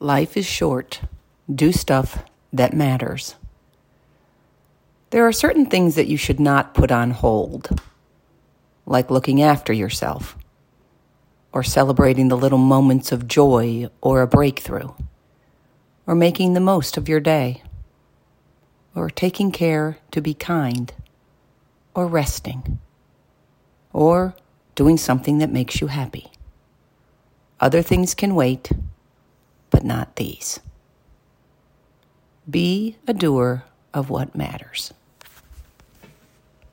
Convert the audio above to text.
Life is short. Do stuff that matters. There are certain things that you should not put on hold, like looking after yourself, or celebrating the little moments of joy or a breakthrough, or making the most of your day, or taking care to be kind, or resting, or doing something that makes you happy. Other things can wait, but not these. Be a doer of what matters.